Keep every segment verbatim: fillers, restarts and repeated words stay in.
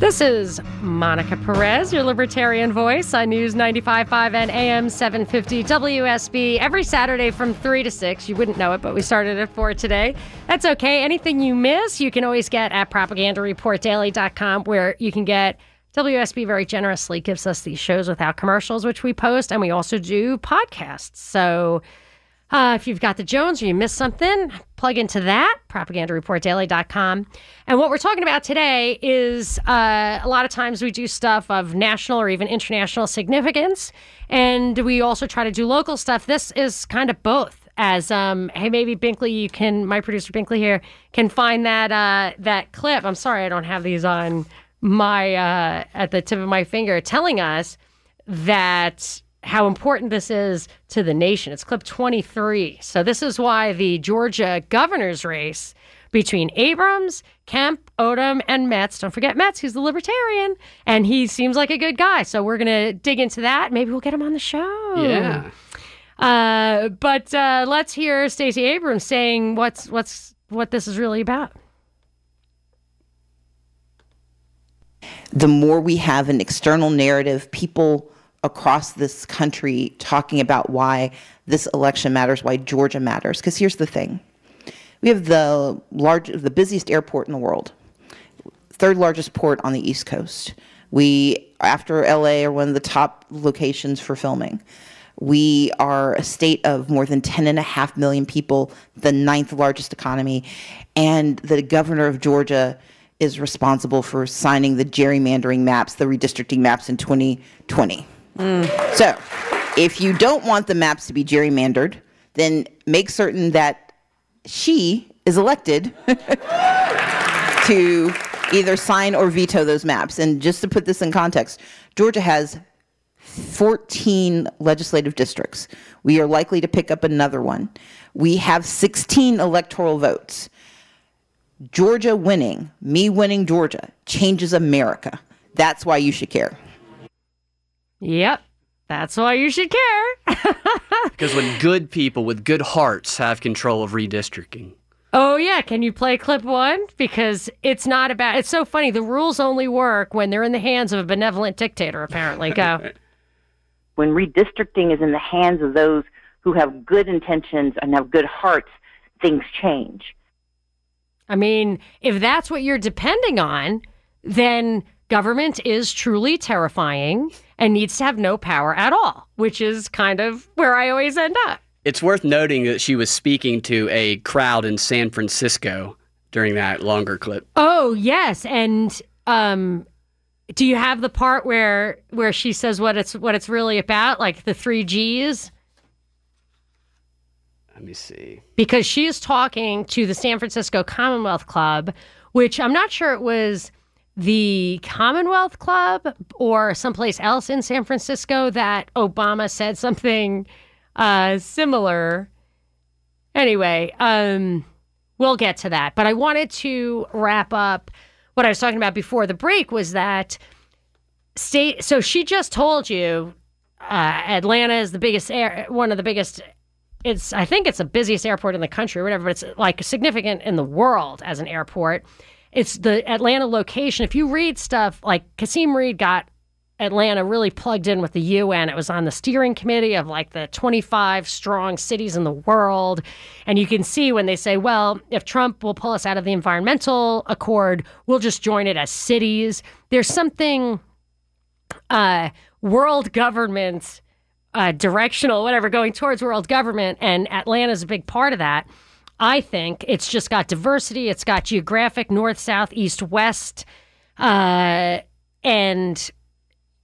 This is Monica Perez, your libertarian voice on News ninety-five point five and A M seven fifty W S B every Saturday from three to six. You wouldn't know it, but we started at four today. That's okay. Anything you miss, you can always get at Propaganda Report Daily dot com, where you can get W S B very generously gives us these shows without commercials, which we post, and we also do podcasts. So uh, if you've got the Jones or you missed something, plug into that, Propaganda Report Daily dot com. And what we're talking about today is uh, a lot of times we do stuff of national or even international significance, and we also try to do local stuff. This is kind of both. As um, hey, maybe Binkley, you can, my producer Binkley here, can find that uh, that clip. I'm sorry I don't have these on my uh, at the tip of my finger, telling us that how important this is to the nation. It's clip twenty-three. So this is why the Georgia governor's race between Abrams, Kemp, Odom, and Metz. Don't forget Metz, who's the libertarian, and he seems like a good guy. So we're going to dig into that. Maybe we'll get him on the show. Yeah. Uh, but uh, let's hear Stacey Abrams saying what's what's what this is really about. The more we have an external narrative, people across this country talking about why this election matters, why Georgia matters. Because here's the thing. We have the large, the busiest airport in the world, third largest port on the East Coast. We, after L A, are one of the top locations for filming. We are a state of more than ten and a half million people, the ninth largest economy, and the governor of Georgia is responsible for signing the gerrymandering maps, the redistricting maps in twenty twenty. Mm. So if you don't want the maps to be gerrymandered, then make certain that she is elected to either sign or veto those maps. And just to put this in context, Georgia has fourteen legislative districts. We are likely to pick up another one. We have sixteen electoral votes. Georgia winning, me winning Georgia, changes America. That's why you should care. Yep, that's why you should care. Because when good people with good hearts have control of redistricting. Oh, yeah. Can you play clip one? Because it's not about... It's so funny. The rules only work when they're in the hands of a benevolent dictator, apparently. Go. When redistricting is in the hands of those who have good intentions and have good hearts, things change. I mean, if that's what you're depending on, then government is truly terrifying and needs to have no power at all, which is kind of where I always end up. It's worth noting that she was speaking to a crowd in San Francisco during that longer clip. Oh, yes. And um, do you have the part where where she says what it's what it's really about, like the three G's? Let me see. Because she is talking to the San Francisco Commonwealth Club, which I'm not sure it was the Commonwealth Club or someplace else in San Francisco that Obama said something uh, similar. Anyway, um, we'll get to that. But I wanted to wrap up what I was talking about before the break was that state. So she just told you uh, Atlanta is the biggest, air, one of the biggest. It's, I think it's the busiest airport in the country or whatever, but it's like significant in the world as an airport. It's the Atlanta location. If you read stuff like Kasim Reed got Atlanta really plugged in with the U N. It was on the steering committee of like the twenty-five strong cities in the world. And you can see when they say, well, if Trump will pull us out of the environmental accord, we'll just join it as cities. There's something uh, world government Uh, directional, whatever, going towards world government, and Atlanta's a big part of that. I think it's just got diversity. It's got geographic north, south, east, west, uh, and,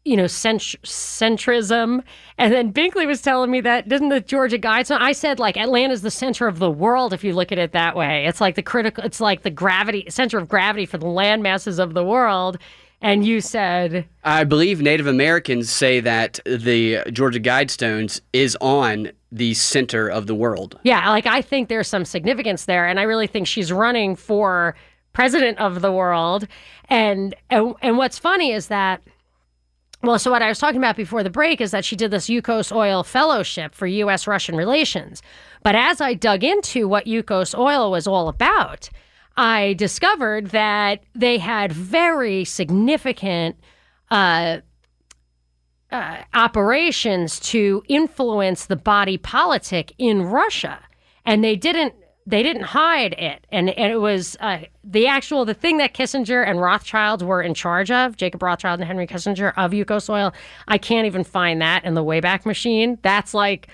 you know, cent- centrism. And then Binkley was telling me that, didn't the Georgia Guidestones? I said, like, Atlanta's the center of the world, if you look at it that way. It's like the critical, it's like the gravity, center of gravity for the land masses of the world. And you said... I believe Native Americans say that the Georgia Guidestones is on the center of the world. Yeah, like I think there's some significance there, and I really think she's running for president of the world. And and, and what's funny is that, well, so what I was talking about before the break is that she did this Yukos Oil Fellowship for U S Russian relations. But as I dug into what Yukos Oil was all about, I discovered that they had very significant uh, uh, operations to influence the body politic in Russia, and they didn't they didn't hide it. And, and it was uh, the actual the thing that Kissinger and Rothschild were in charge of, Jacob Rothschild and Henry Kissinger, of Yukos Oil. I can't even find that in the Wayback Machine. That's like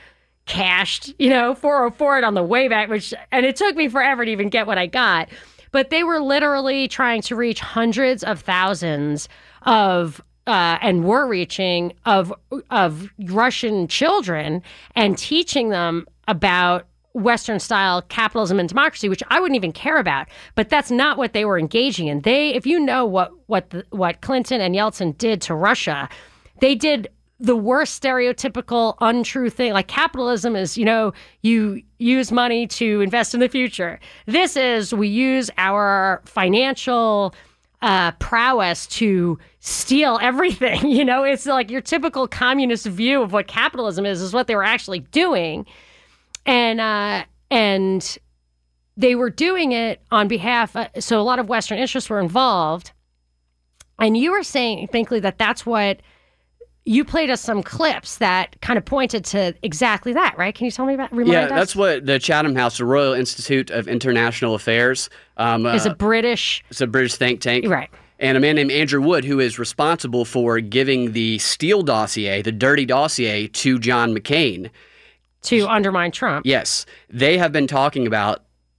cashed, you know, four oh four it on the Wayback, which, and it took me forever to even get what I got. But they were literally trying to reach hundreds of thousands of Uh, and were reaching of of Russian children and teaching them about Western-style capitalism and democracy, which I wouldn't even care about. But that's not what they were engaging in. They, if you know what what the, what Clinton and Yeltsin did to Russia, they did the worst stereotypical untrue thing. Like capitalism is, you know, you use money to invest in the future. This is we use our financial Uh, prowess to steal everything. You know, it's like your typical communist view of what capitalism is, is what they were actually doing. And uh, and they were doing it on behalf. Uh, so a lot of Western interests were involved. And you were saying, Binkley, that that's what you played us some clips that kind of pointed to exactly that, right? Can you tell me about? Remind yeah, us? That's what the Chatham House, the Royal Institute of International Affairs, Um, is uh, a British. It's a British think tank. Right. And a man named Andrew Wood, who is responsible for giving the Steele dossier, the dirty dossier, to John McCain. To undermine Trump. Yes. They have been talking about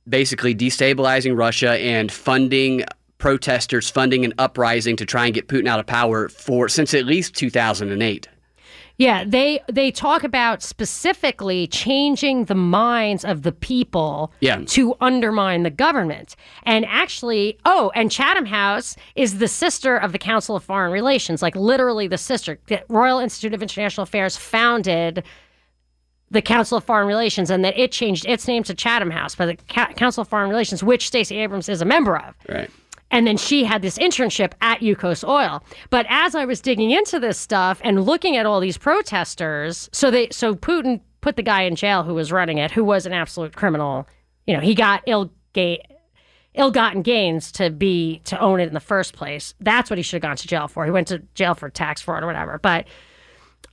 basically destabilizing Russia and funding protesters, funding an uprising to try and get Putin out of power for since at least two thousand eight. Yeah, they they talk about specifically changing the minds of the people yeah. to undermine the government. And actually, oh, and Chatham House is the sister of the Council of Foreign Relations, like literally the sister. The Royal Institute of International Affairs founded the Council of Foreign Relations, and that it changed its name to Chatham House by the Ca- Council of Foreign Relations, which Stacey Abrams is a member of. Right. And then she had this internship at Yukos Oil. But as I was digging into this stuff and looking at all these protesters, so they, so Putin put the guy in jail who was running it, who was an absolute criminal. You know, he got ill ga- ill-gotten gains to be to own it in the first place. That's what he should have gone to jail for. He went to jail for tax fraud or whatever. But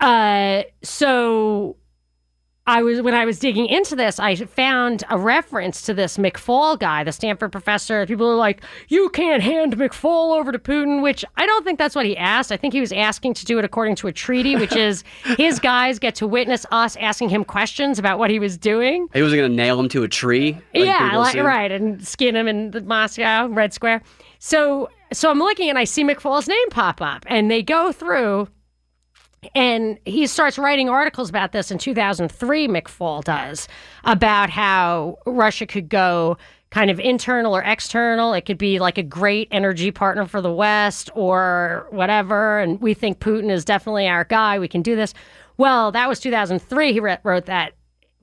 uh, so I was when I was digging into this, I found a reference to this McFaul guy, the Stanford professor. People are like, you can't hand McFaul over to Putin, which I don't think that's what he asked. I think he was asking to do it according to a treaty, which is his guys get to witness us asking him questions about what he was doing. He wasn't going to nail him to a tree. Like yeah, like, right. And skin him in the Moscow Red Square. So, so I'm looking and I see McFaul's name pop up, and they go through. And he starts writing articles about this in two thousand three, McFaul does, about how Russia could go kind of internal or external. It could be like a great energy partner for the West or whatever. And we think Putin is definitely our guy. We can do this. Well, that was two thousand three. He re- wrote that.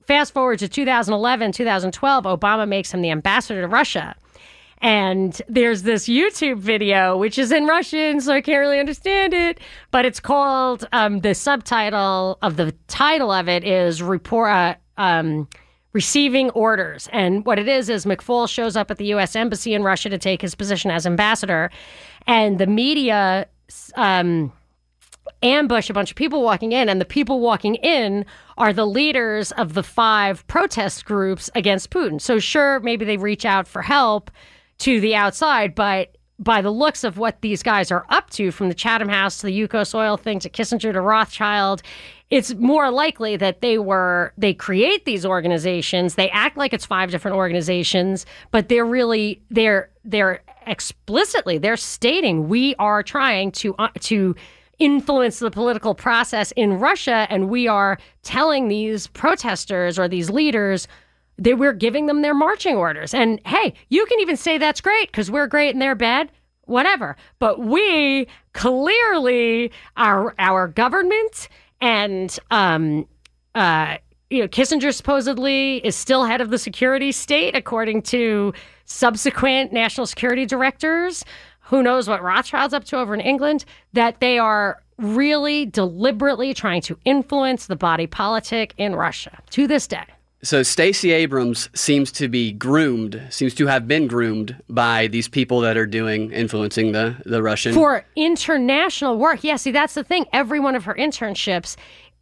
Fast forward to two thousand eleven, two thousand twelve, Obama makes him the ambassador to Russia. And there's this YouTube video, which is in Russian, so I can't really understand it. But it's called, um, the subtitle of the title of it is Report, uh, um, Receiving Orders. And what it is, is McFaul shows up at the U S Embassy in Russia to take his position as ambassador. And the media um, ambush a bunch of people walking in. And the people walking in are the leaders of the five protest groups against Putin. So sure, maybe they reach out for help to the outside, but by the looks of what these guys are up to, from the Chatham House to the Yukos Oil thing to Kissinger to Rothschild, it's more likely that they were, they create these organizations, they act like it's five different organizations, but they're really, they're, they're explicitly, they're stating, we are trying to, uh, to influence the political process in Russia, and we are telling these protesters or these leaders that we're giving them their marching orders. And hey, you can even say that's great because we're great and they're bad, whatever. But we clearly, our our government and um, uh, you know, Kissinger supposedly is still head of the security state, according to subsequent national security directors. Who knows what Rothschild's up to over in England, that they are really deliberately trying to influence the body politic in Russia to this day. So Stacey Abrams seems to be groomed, seems to have been groomed by these people that are doing, influencing the, the Russian. For international work. Yeah, see, that's the thing. Every one of her internships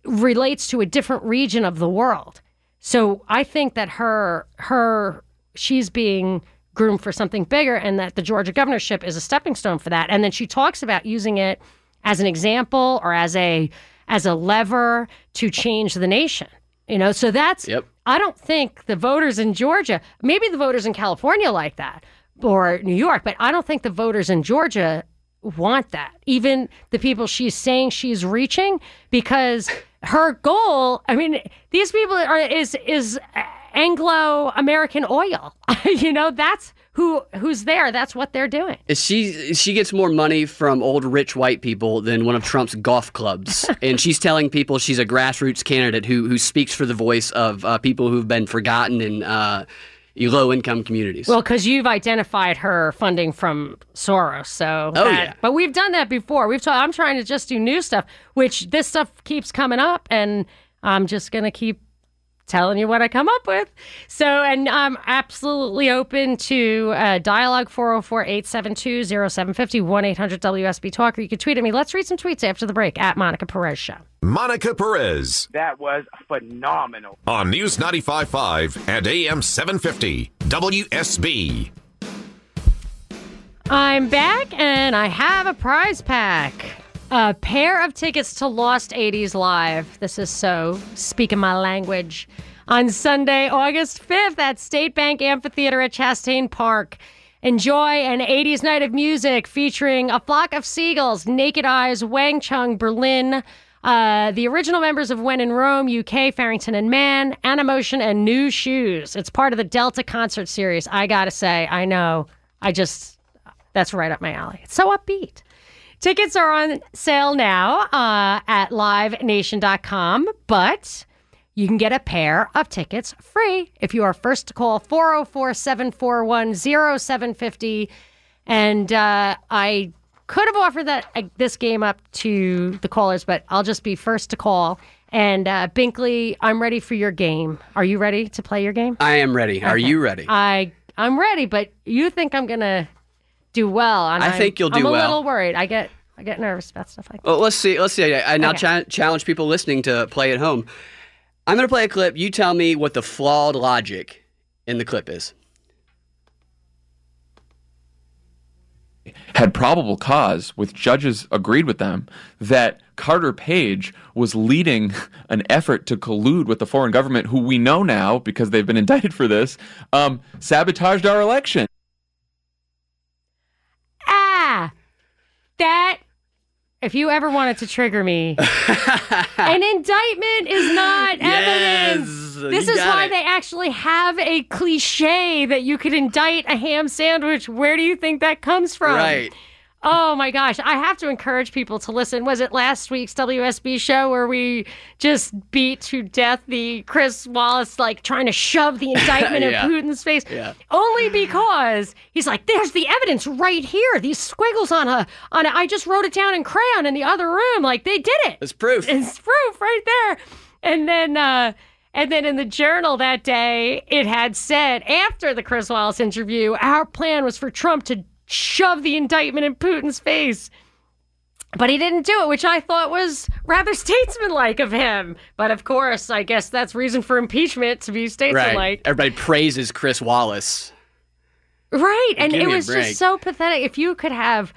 relates to a different region of the world. So I think that her, her, she's being groomed for something bigger, and that the Georgia governorship is a stepping stone for that. And then she talks about using it as an example or as a, as a lever to change the nation. You know, so that's, yep. I don't think the voters in Georgia, maybe the voters in California like that, or New York, but I don't think the voters in Georgia want that. Even the people she's saying she's reaching, because her goal, I mean, these people are, is, is Anglo-American oil. You know, that's who, who's there. That's what they're doing. She, she gets more money from old rich white people than one of Trump's golf clubs. And she's telling people she's a grassroots candidate who, who speaks for the voice of uh, people who've been forgotten in uh, low-income communities. Well, because you've identified her funding from Soros. So oh, that, yeah. But we've done that before. We've. T- I'm trying to just do new stuff, which this stuff keeps coming up, and I'm just going to keep telling you what I come up with. So, and I'm absolutely open to uh, dialogue, four oh four, eight seven two, oh seven five oh, one eight hundred W S B Talk, or you can tweet at me. Let's read some tweets after the break, at Monica Perez Show. Monica Perez. That was phenomenal. On News ninety-five point five and A M seven fifty W S B. I'm back, and I have a prize pack. A pair of tickets to Lost eighties Live. This is so speaking my language. On Sunday, August fifth at State Bank Amphitheater at Chastain Park. Enjoy an eighties night of music featuring A Flock of Seagulls, Naked Eyes, Wang Chung, Berlin, uh, the original members of When in Rome, U K, Farrington and Mann, Animotion, and New Shoes. It's part of the Delta concert series. I gotta say, I know, I just, that's right up my alley. It's so upbeat. Tickets are on sale now uh, at live nation dot com, but you can get a pair of tickets free if you are first to call four oh four, seven four one, oh seven five oh. And uh, I could have offered that uh, this game up to the callers, but I'll just be first to call. And uh, Binkley, I'm ready for your game. Are you ready to play your game? I am ready. Okay. Are you ready? I, I'm ready, but you think I'm going to do well. And I I'm, think you'll do well. I'm a well. little worried. I get I get nervous about stuff like that. Well, let's see. Let's see. I now okay. ch- challenge people listening to play at home. I'm going to play a clip. You tell me what the flawed logic in the clip is. Had probable cause, with judges agreed with them, that Carter Page was leading an effort to collude with the foreign government, who we know now, because they've been indicted for this, um, sabotaged our election. That, if you ever wanted to trigger me, an indictment is not evidence. Yes, this is why it. They actually have a cliche that you could indict a ham sandwich. Where do you think that comes from? Right. Oh, my gosh. I have to encourage people to listen. Was it last week's W S B show where we just beat to death the Chris Wallace, like, trying to shove the indictment yeah. in Putin's face? Yeah. Only because he's like, there's the evidence right here. These squiggles on a, on a, I just wrote it down in crayon in the other room. Like, they did it. It's proof. It's proof right there. And then, uh, and then in the Journal that day, it had said, after the Chris Wallace interview, our plan was for Trump to shove the indictment in Putin's face. But he didn't do it, which I thought was rather statesmanlike of him. But of course, I guess that's reason for impeachment, to be statesmanlike. Right. Everybody praises Chris Wallace. Right. And it was just so pathetic. If you could have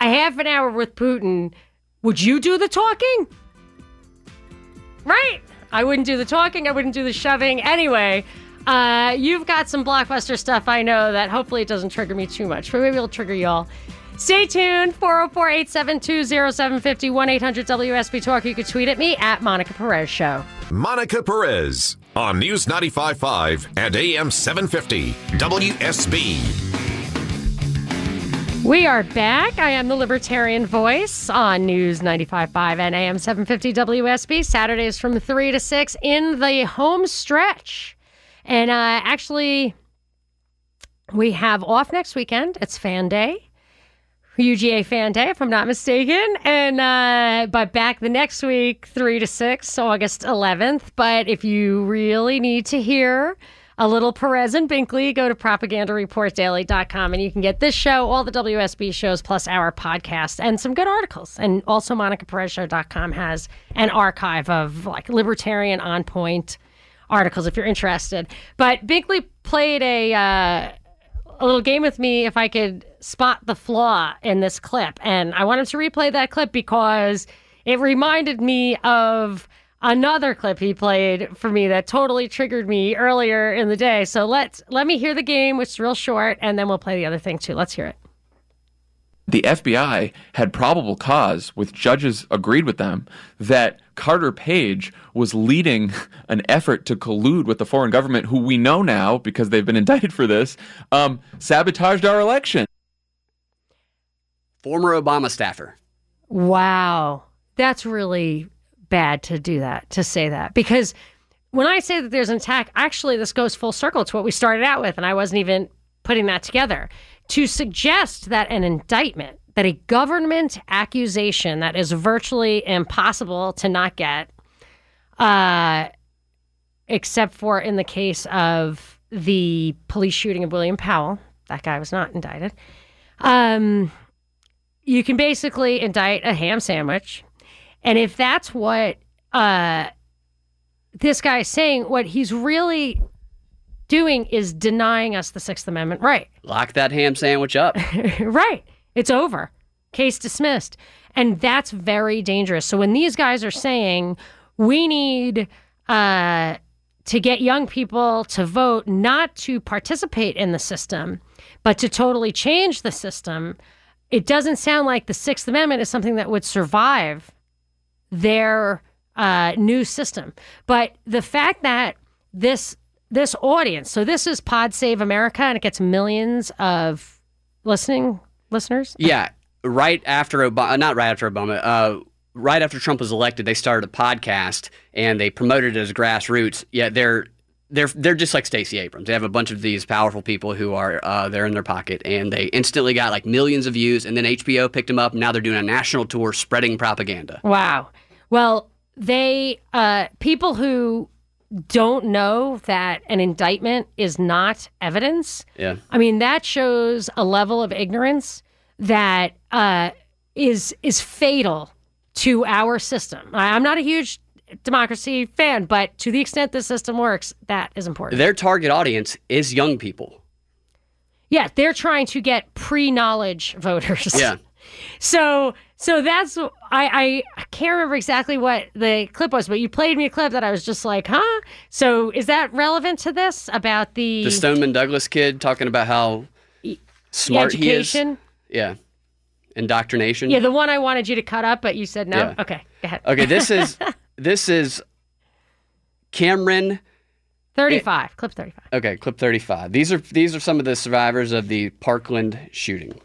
a half an hour with Putin, would you do the talking? Right. I wouldn't do the talking. I wouldn't do the shoving. Anyway, Uh, you've got some blockbuster stuff, I know, that hopefully it doesn't trigger me too much, but maybe it'll trigger y'all. Stay tuned, four oh four, eight seven two, oh seven five oh, one eight hundred W S B Talk. You can tweet at me, at Monica Perez Show. Monica Perez, on News ninety-five point five and A M seven fifty W S B. We are back. I am the Libertarian Voice on News ninety-five point five and A M seven fifty W S B, Saturdays from three to six, in the home stretch. And uh, actually, we have off next weekend. It's Fan Day, U G A Fan Day, if I'm not mistaken. And uh, but back the next week, three to six, so August eleventh. But if you really need to hear a little Perez and Binkley, go to Propaganda Report Daily dot com, and you can get this show, all the W S B shows, plus our podcast, and some good articles. And also Monica Perez Show dot com has an archive of like libertarian on-point articles if you're interested. But Binkley played a, uh, a little game with me if I could spot the flaw in this clip. And I wanted to replay that clip because it reminded me of another clip he played for me that totally triggered me earlier in the day. So let's let me hear the game, which is real short, and then we'll play the other thing too. Let's hear it. The F B I had probable cause, with judges agreed with them, that Carter Page was leading an effort to collude with the foreign government, who we know now, because they've been indicted for this, um, sabotaged our election. Former Obama staffer. Wow. That's really bad to do that, to say that, because when I say that there's an attack, actually this goes full circle to what we started out with, and I wasn't even putting that together. To suggest that an indictment, that a government accusation that is virtually impossible to not get, uh, except for in the case of the police shooting of William Powell, that guy was not indicted, um, you can basically indict a ham sandwich. And if that's what uh, this guy is saying, what he's really doing is denying us the Sixth Amendment right. Lock that ham sandwich up. Right. It's over. Case dismissed. And that's very dangerous. So when these guys are saying we need uh, to get young people to vote, not to participate in the system, but to totally change the system, it doesn't sound like the Sixth Amendment is something that would survive their uh, new system. But the fact that this this audience, so this is Pod Save America, and it gets millions of listening listeners. Yeah, right after Obama, not right after Obama, uh, right after Trump was elected, they started a podcast and they promoted it as grassroots. Yeah, they're they're they're just like Stacey Abrams. They have a bunch of these powerful people who are uh, they're in their pocket, and they instantly got like millions of views, and then H B O picked them up, and now they're doing a national tour spreading propaganda. Wow. Well, they uh, people who don't know that an indictment is not evidence. Yeah. I mean, that shows a level of ignorance that uh, is is fatal to our system. I, I'm not a huge democracy fan, but to the extent this system works, that is important. Their target audience is young people. Yeah, they're trying to get pre-knowledge voters. Yeah. So so that's, I, I can't remember exactly what the clip was, but you played me a clip that I was just like, huh? So is that relevant to this about the... The Stoneman Douglas kid talking about how smart he is? Education. Yeah. Indoctrination. Yeah, the one I wanted you to cut up, but you said no? Yeah. Okay, go ahead. Okay, this is, this is Cameron... thirty-five, it, clip thirty-five. Okay, clip thirty-five. These are These are some of the survivors of the Parkland shooting.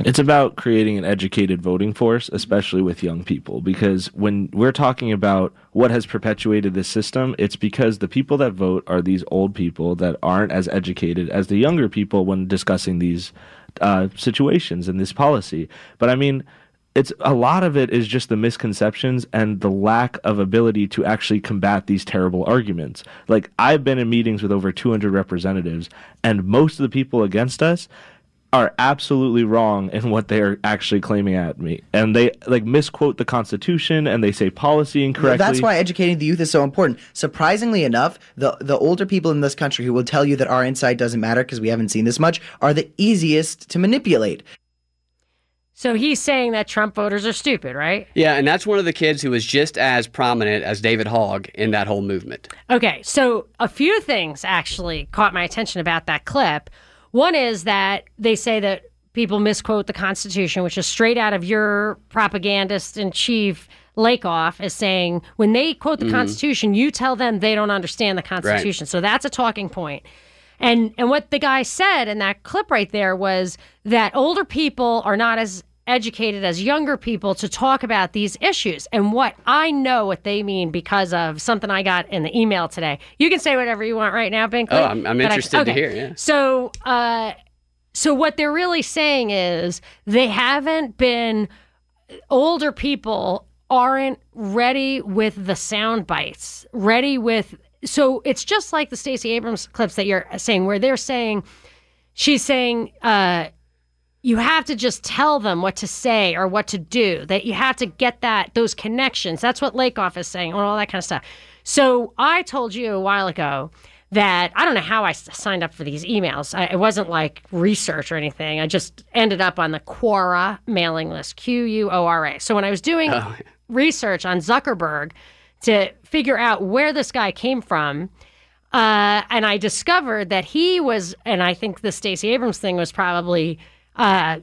It's about creating an educated voting force, especially with young people, because when we're talking about what has perpetuated this system, it's because the people that vote are these old people that aren't as educated as the younger people when discussing these uh, situations and this policy. But I mean, it's a lot of it is just the misconceptions and the lack of ability to actually combat these terrible arguments. Like, I've been in meetings with over two hundred representatives, and most of the people against us are absolutely wrong in what they're actually claiming at me. And they like misquote the Constitution, and they say policy incorrectly. Well, that's why educating the youth is so important. Surprisingly enough, the the older people in this country who will tell you that our insight doesn't matter because we haven't seen this much are the easiest to manipulate. So he's saying that Trump voters are stupid, right? Yeah, and that's one of the kids who was just as prominent as David Hogg in that whole movement. Okay, so a few things actually caught my attention about that clip. One is that they say that people misquote the Constitution, which is straight out of your propagandist-in-chief, Lakoff, is saying when they quote the mm-hmm. Constitution, you tell them they don't understand the Constitution. Right. So that's a talking point. And and what the guy said in that clip right there was that older people are not as educated as younger people to talk about these issues. And what I know what they mean because of something I got in the email today. You can say whatever you want right now, Binkley. Oh, I'm, I'm interested I, okay. to hear. Yeah. So, uh, so what they're really saying is they haven't been, older people aren't ready with the sound bites, ready with, so it's just like the Stacey Abrams clips that you're saying, where they're saying, she's saying, uh, you have to just tell them what to say or what to do, that you have to get that those connections. That's what Lakoff is saying and all that kind of stuff. So I told you a while ago that I don't know how I signed up for these emails. I, it wasn't like research or anything. I just ended up on the Quora mailing list, Q U O R A. So when I was doing oh. research on Zuckerberg to figure out where this guy came from, uh, and I discovered that he was, and I think the Stacey Abrams thing was probably Uh,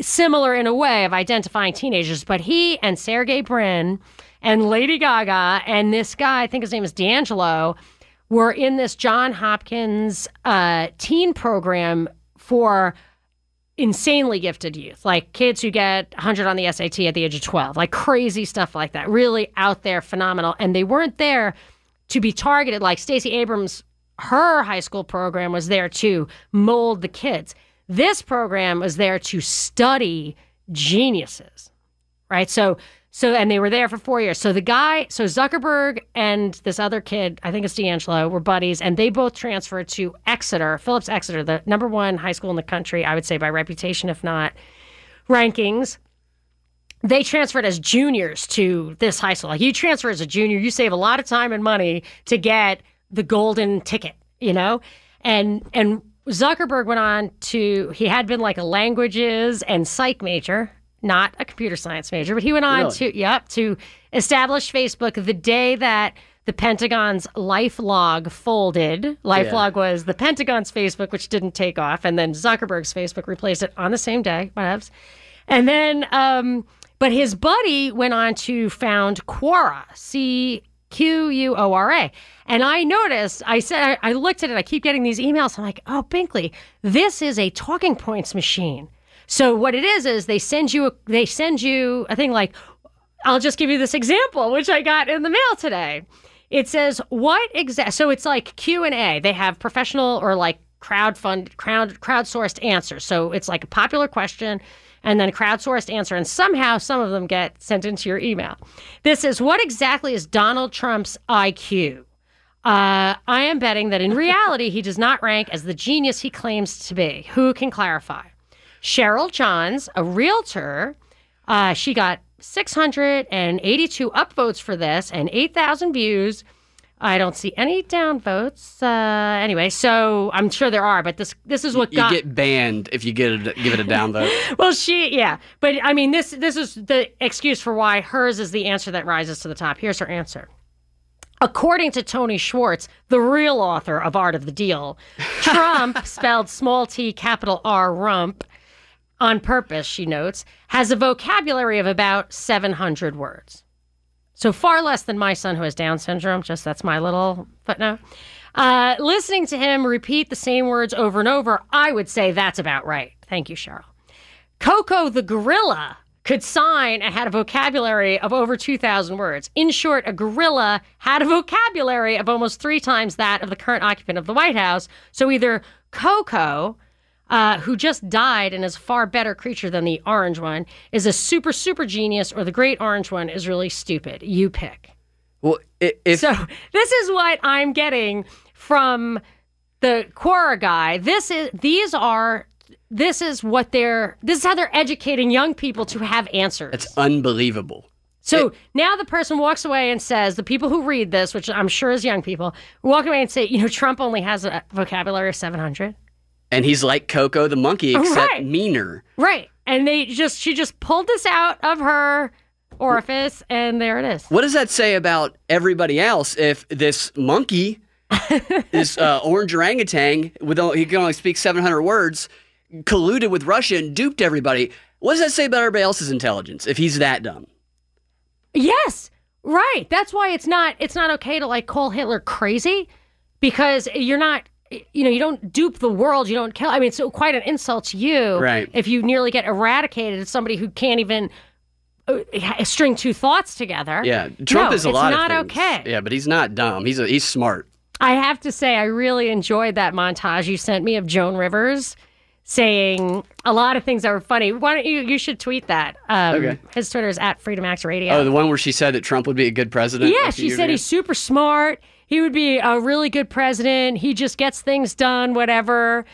similar in a way of identifying teenagers, but he and Sergey Brin and Lady Gaga and this guy, I think his name is D'Angelo, were in this John Hopkins uh, teen program for insanely gifted youth, like kids who get one hundred on the S A T at the age of twelve, like crazy stuff like that, really out there, phenomenal. And they weren't there to be targeted like Stacey Abrams, her high school program was there to mold the kids. This program was there to study geniuses, right? So, so, and they were there for four years. So the guy, so Zuckerberg and this other kid, I think it's D'Angelo, were buddies, and they both transferred to Exeter, Phillips Exeter, the number one high school in the country, I would say by reputation, if not rankings. They transferred as juniors to this high school. Like you transfer as a junior, you save a lot of time and money to get the golden ticket, you know? And, and, Zuckerberg went on to, he had been like a languages and psych major, not a computer science major, but he went on really? to, yep, to establish Facebook the day that the Pentagon's LifeLog folded. LifeLog yeah. was the Pentagon's Facebook, which didn't take off, and then Zuckerberg's Facebook replaced it on the same day, perhaps. And then, um, but his buddy went on to found Quora, C Q U O R A. And I noticed, I said, I looked at it, I keep getting these emails, I'm like, oh, Binkley, this is a talking points machine. So what it is, is they send you, a, they send you a thing like, I'll just give you this example, which I got in the mail today. It says, what exact, so it's like Q and A. They have professional or like crowdfund, crowd, crowdsourced answers. So it's like a popular question and then a crowdsourced answer, and somehow some of them get sent into your email. This is, what exactly is Donald Trump's I Q? Uh, I am betting that in reality, he does not rank as the genius he claims to be. Who can clarify? Cheryl Johns, a realtor, uh, she got six hundred eighty-two upvotes for this and eight thousand views. I don't see any downvotes. Uh, anyway, so I'm sure there are, but this this is what you got. You get banned if you get a, give it a downvote. Well, she, yeah. But, I mean, this this is the excuse for why hers is the answer that rises to the top. Here's her answer. According to Tony Schwartz, the real author of Art of the Deal, Trump, spelled small t, capital R, rump, on purpose, she notes, has a vocabulary of about seven hundred words. So far less than my son who has Down syndrome, just that's my little footnote. Uh, listening to him repeat the same words over and over, I would say that's about right. Thank you, Cheryl. Coco the gorilla could sign and had a vocabulary of over two thousand words. In short, a gorilla had a vocabulary of almost three times that of the current occupant of the White House. So either Coco, uh, who just died and is a far better creature than the orange one, is a super, super genius, or the great orange one is really stupid. You pick. Well, if- So this is what I'm getting from the Quora guy. This is, these are, this is what they're, this is how they're educating young people to have answers. It's unbelievable. So it- now the person walks away and says, the people who read this, which I'm sure is young people, walk away and say, you know, Trump only has a vocabulary of seven hundred. And he's like Coco the monkey, except right. meaner. Right. And they just she just pulled this out of her orifice, and there it is. What does that say about everybody else if this monkey, this uh, orange orangutan, with all, he can only speak seven hundred words, colluded with Russia and duped everybody? What does that say about everybody else's intelligence if he's that dumb? Yes. Right. That's why it's not, it's not okay to like call Hitler crazy, because you're not you know, you don't dupe the world, you don't kill. I mean, it's quite an insult to you right. if you nearly get eradicated as somebody who can't even string two thoughts together. Yeah, Trump no, is a lot of things. It's not okay. Yeah, but he's not dumb. He's a, he's smart. I have to say, I really enjoyed that montage you sent me of Joan Rivers saying a lot of things that were funny. Why don't you, you should tweet that. Um, okay. His Twitter is at Freedom Axe Radio. Oh, the one where she said that Trump would be a good president? Yeah, she said he's super smart. He would be a really good president. He just gets things done, whatever.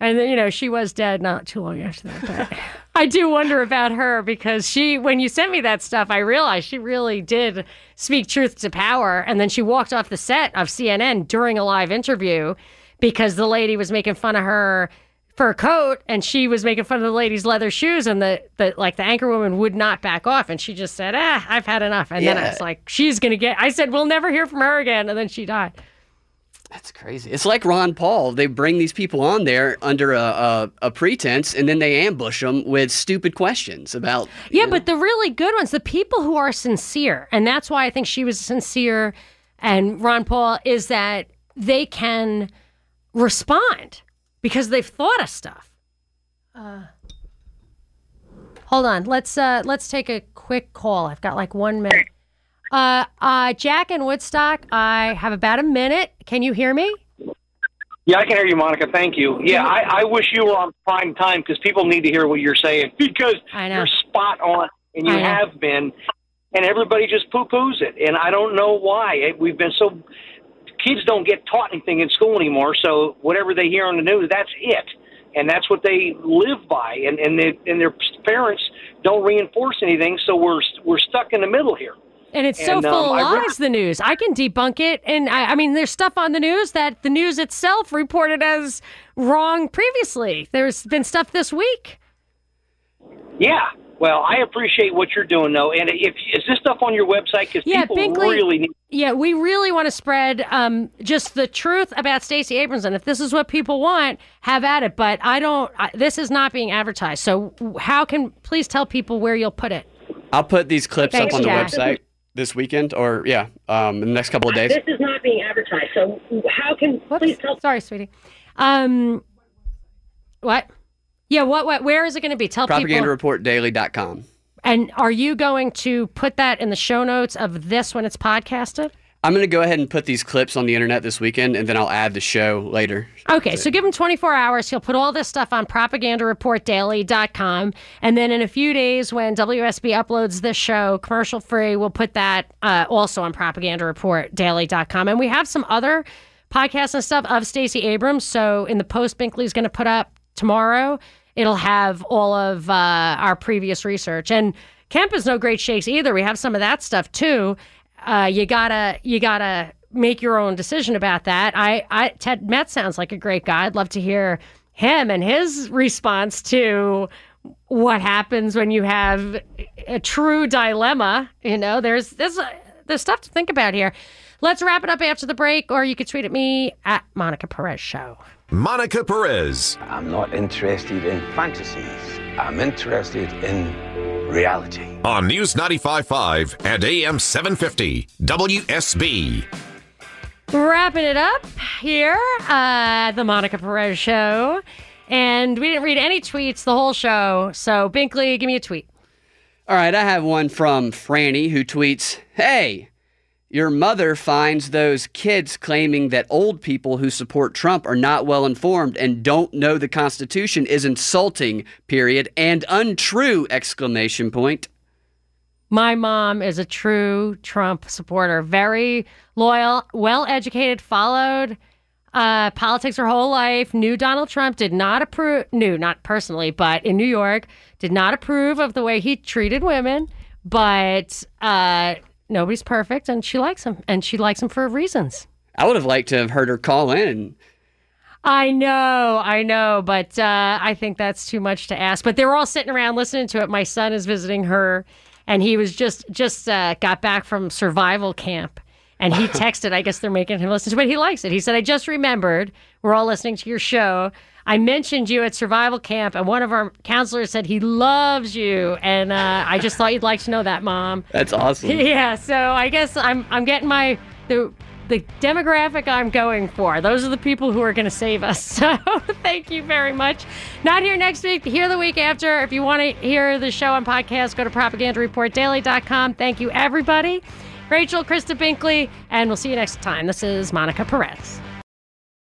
And, you know, she was dead not too long after that. But I do wonder about her because she, when you sent me that stuff, I realized she really did speak truth to power. And then she walked off the set of C N N during a live interview because the lady was making fun of her fur coat and she was making fun of the lady's leather shoes. And the, the like the anchor woman would not back off. And she just said, ah, I've had enough. And yeah. then I was like, she's going to get, I said, we'll never hear from her again. And then she died. That's crazy. It's like Ron Paul. They bring these people on there under a, a, a pretense, and then they ambush them with stupid questions about... Yeah, know. But the really good ones, the people who are sincere, and that's why I think she was sincere, and Ron Paul, is that they can respond because they've thought of stuff. Uh, hold on. Let's, uh, let's take a quick call. I've got like one minute. Uh, uh, Jack in Woodstock, I have about a minute. Can you hear me? Yeah, I can hear you, Monica. Thank you. Yeah, I, I wish you were on prime time because people need to hear what you're saying because you're spot on and you have been, and everybody just poo-poos it. And I don't know why. We've been so – kids don't get taught anything in school anymore, so whatever they hear on the news, that's it. And that's what they live by, and, and, they, and their parents don't reinforce anything, so we're we're stuck in the middle here. And it's so and, um, full of lies, the news. I can debunk it. And, I, I mean, there's stuff on the news that the news itself reported as wrong previously. There's been stuff this week. Yeah. Well, I appreciate what you're doing, though. And if is this stuff on your website? Because yeah, people Binkley, really need... Yeah, we really want to spread um, just the truth about Stacey Abrams. And if this is what people want, have at it. But I don't... I, this is not being advertised. So how can... Please tell people where you'll put it. I'll put these clips Thanks, up on yeah. the website. This weekend, or yeah, um, in the next couple of days. This is not being advertised, so how can Whoops. please tell? Sorry, sweetie. Um, what? Yeah, what? What? Where is it going to be? Tell Propaganda Report Daily dot com. And are you going to put that in the show notes of this when it's podcasted? I'm going to go ahead and put these clips on the internet this weekend, and then I'll add the show later. Okay, so give him twenty-four hours. He'll put all this stuff on Propaganda Report Daily dot com, and then in a few days when W S B uploads this show, commercial-free, we'll put that uh, also on Propaganda Report Daily dot com. And we have some other podcasts and stuff of Stacey Abrams, so in the post Binkley's going to put up tomorrow, it'll have all of uh, our previous research. And Kemp is no great shakes either. We have some of that stuff, too. Uh, you gotta, you gotta make your own decision about that. I, I, Ted Metz sounds like a great guy. I'd love to hear him and his response to what happens when you have a true dilemma. You know, there's there's there's stuff to think about here. Let's wrap it up after the break, or you could tweet at me at Monica Perez Show. Monica Perez. I'm not interested in fantasies. I'm interested in reality. On News ninety-five point five and A M seven fifty W S B. Wrapping it up here, uh, the Monica Perez Show. And we didn't read any tweets the whole show. So, Binkley, give me a tweet. All right, I have one from Franny who tweets, hey, your mother finds those kids claiming that old people who support Trump are not well informed and don't know the Constitution is insulting, period, and untrue, exclamation point. My mom is a true Trump supporter. Very loyal, well-educated, followed uh, politics her whole life, knew Donald Trump, did not approve, knew, not personally, but in New York, did not approve of the way he treated women, but... Uh, Nobody's perfect, and she likes him, and she likes him for reasons. I would have liked to have heard her call in. I know, I know, but uh, I think that's too much to ask. But they were all sitting around listening to it. My son is visiting her, and he was just just uh, got back from survival camp, and he texted, I guess they're making him listen to it. He likes it. He said, I just remembered, we're all listening to your show. I mentioned you at survival camp, and one of our counselors said he loves you, and uh, I just thought you'd like to know that, Mom. That's awesome. Yeah, so I guess I'm I'm getting my the the demographic I'm going for. Those are the people who are going to save us. So thank you very much. Not here next week, here the week after. If you want to hear the show on podcast, go to propaganda report daily dot com. Thank you, everybody. Rachel, Krista Binkley, and we'll see you next time. This is Monica Perez.